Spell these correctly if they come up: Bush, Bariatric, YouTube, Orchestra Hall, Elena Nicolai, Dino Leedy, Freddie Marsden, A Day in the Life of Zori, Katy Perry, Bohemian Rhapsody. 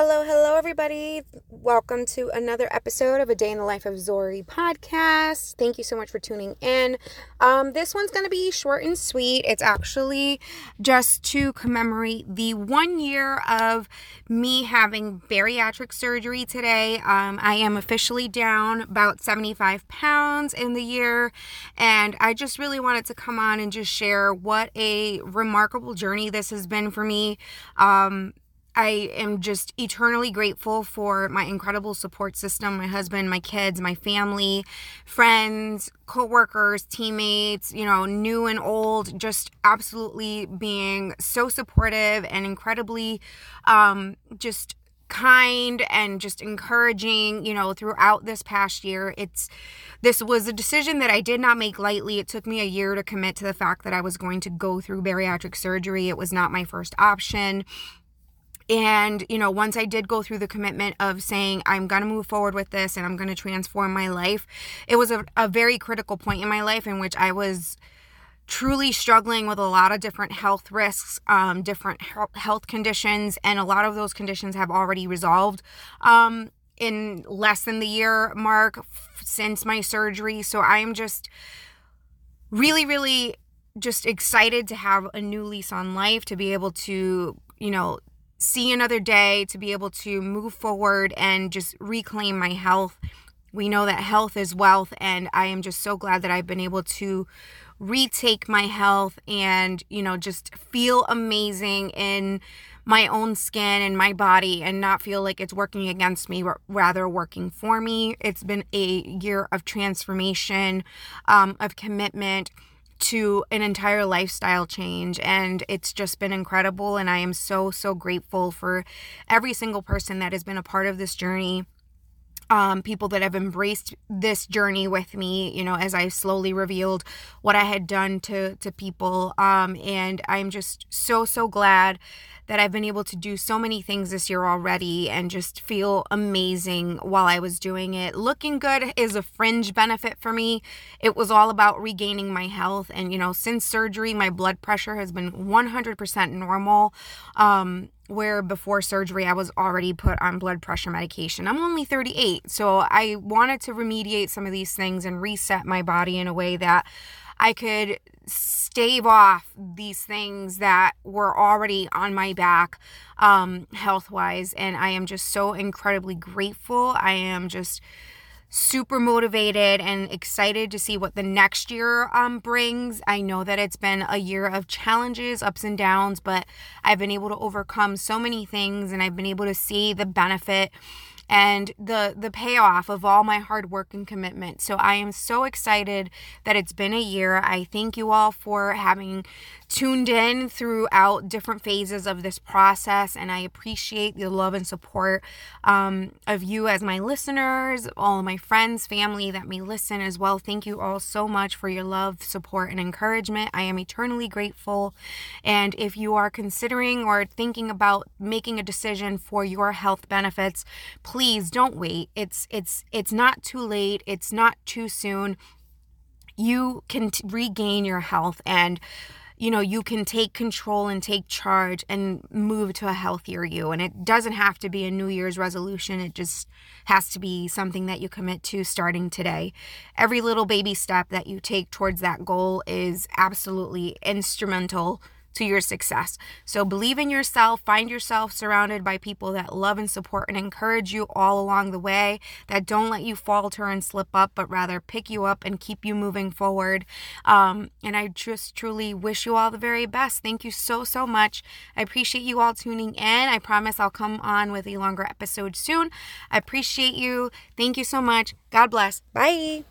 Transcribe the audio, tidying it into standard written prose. Hello, everybody. Welcome to another episode of A Day in the Life of Zori podcast. Thank you so much for tuning in. This one's going to be short and sweet. It's actually just to commemorate the 1 year of me having bariatric surgery today. I am officially down about 75 pounds in the year, and I just really wanted to come on and just share what a remarkable journey this has been for me. I am just eternally grateful for my incredible support system, my husband, my kids, my family, friends, co-workers, teammates, new and old, just absolutely being so supportive and incredibly just kind and just encouraging, throughout this past year. This was a decision that I did not make lightly. It took me a year to commit to the fact that I was going to go through bariatric surgery. It was not my first option. And, once I did go through the commitment of saying, I'm going to move forward with this and I'm going to transform my life, it was a very critical point in my life in which I was truly struggling with a lot of different health risks, different health conditions, and a lot of those conditions have already resolved in less than the year mark since my surgery. So I am just really, really just excited to have a new lease on life, to be able to, see another day, to be able to move forward and just reclaim my health. We know that health is wealth, and I am just so glad that I've been able to retake my health and, just feel amazing in my own skin and my body and not feel like it's working against me, rather working for me. It's been a year of transformation, of commitment to an entire lifestyle change, and it's just been incredible, and I am so, so grateful for every single person that has been a part of this journey, people that have embraced this journey with me, as I slowly revealed what I had done to people, and I'm just so, so glad that I've been able to do so many things this year already and just feel amazing while I was doing it. Looking good is a fringe benefit for me. It was all about regaining my health. And, since surgery, my blood pressure has been 100% normal, where before surgery, I was already put on blood pressure medication. I'm only 38, so I wanted to remediate some of these things and reset my body in a way that I could stave off these things that were already on my back, health-wise. And I am just so incredibly grateful. I am just super motivated and excited to see what the next year brings. I know that it's been a year of challenges, ups and downs, but I've been able to overcome so many things, and I've been able to see the benefit and the payoff of all my hard work and commitment. So I am so excited that it's been a year. I thank you all for having tuned in throughout different phases of this process, and I appreciate the love and support of you as my listeners, all of my friends, family that may listen as well. Thank you all so much for your love, support, and encouragement. I am eternally grateful. And if you are considering or thinking about making a decision for your health benefits, please don't wait. It's not too late. It's not too soon. You can regain your health, and you can take control and take charge and move to a healthier you. And it doesn't have to be a New Year's resolution. It just has to be something that you commit to starting today. Every little baby step that you take towards that goal is absolutely instrumental to your success. So believe in yourself, find yourself surrounded by people that love and support and encourage you all along the way, that don't let you falter and slip up, but rather pick you up and keep you moving forward. And I just truly wish you all the very best. Thank you so, so much. I appreciate you all tuning in. I promise I'll come on with a longer episode soon. I appreciate you. Thank you so much. God bless. Bye.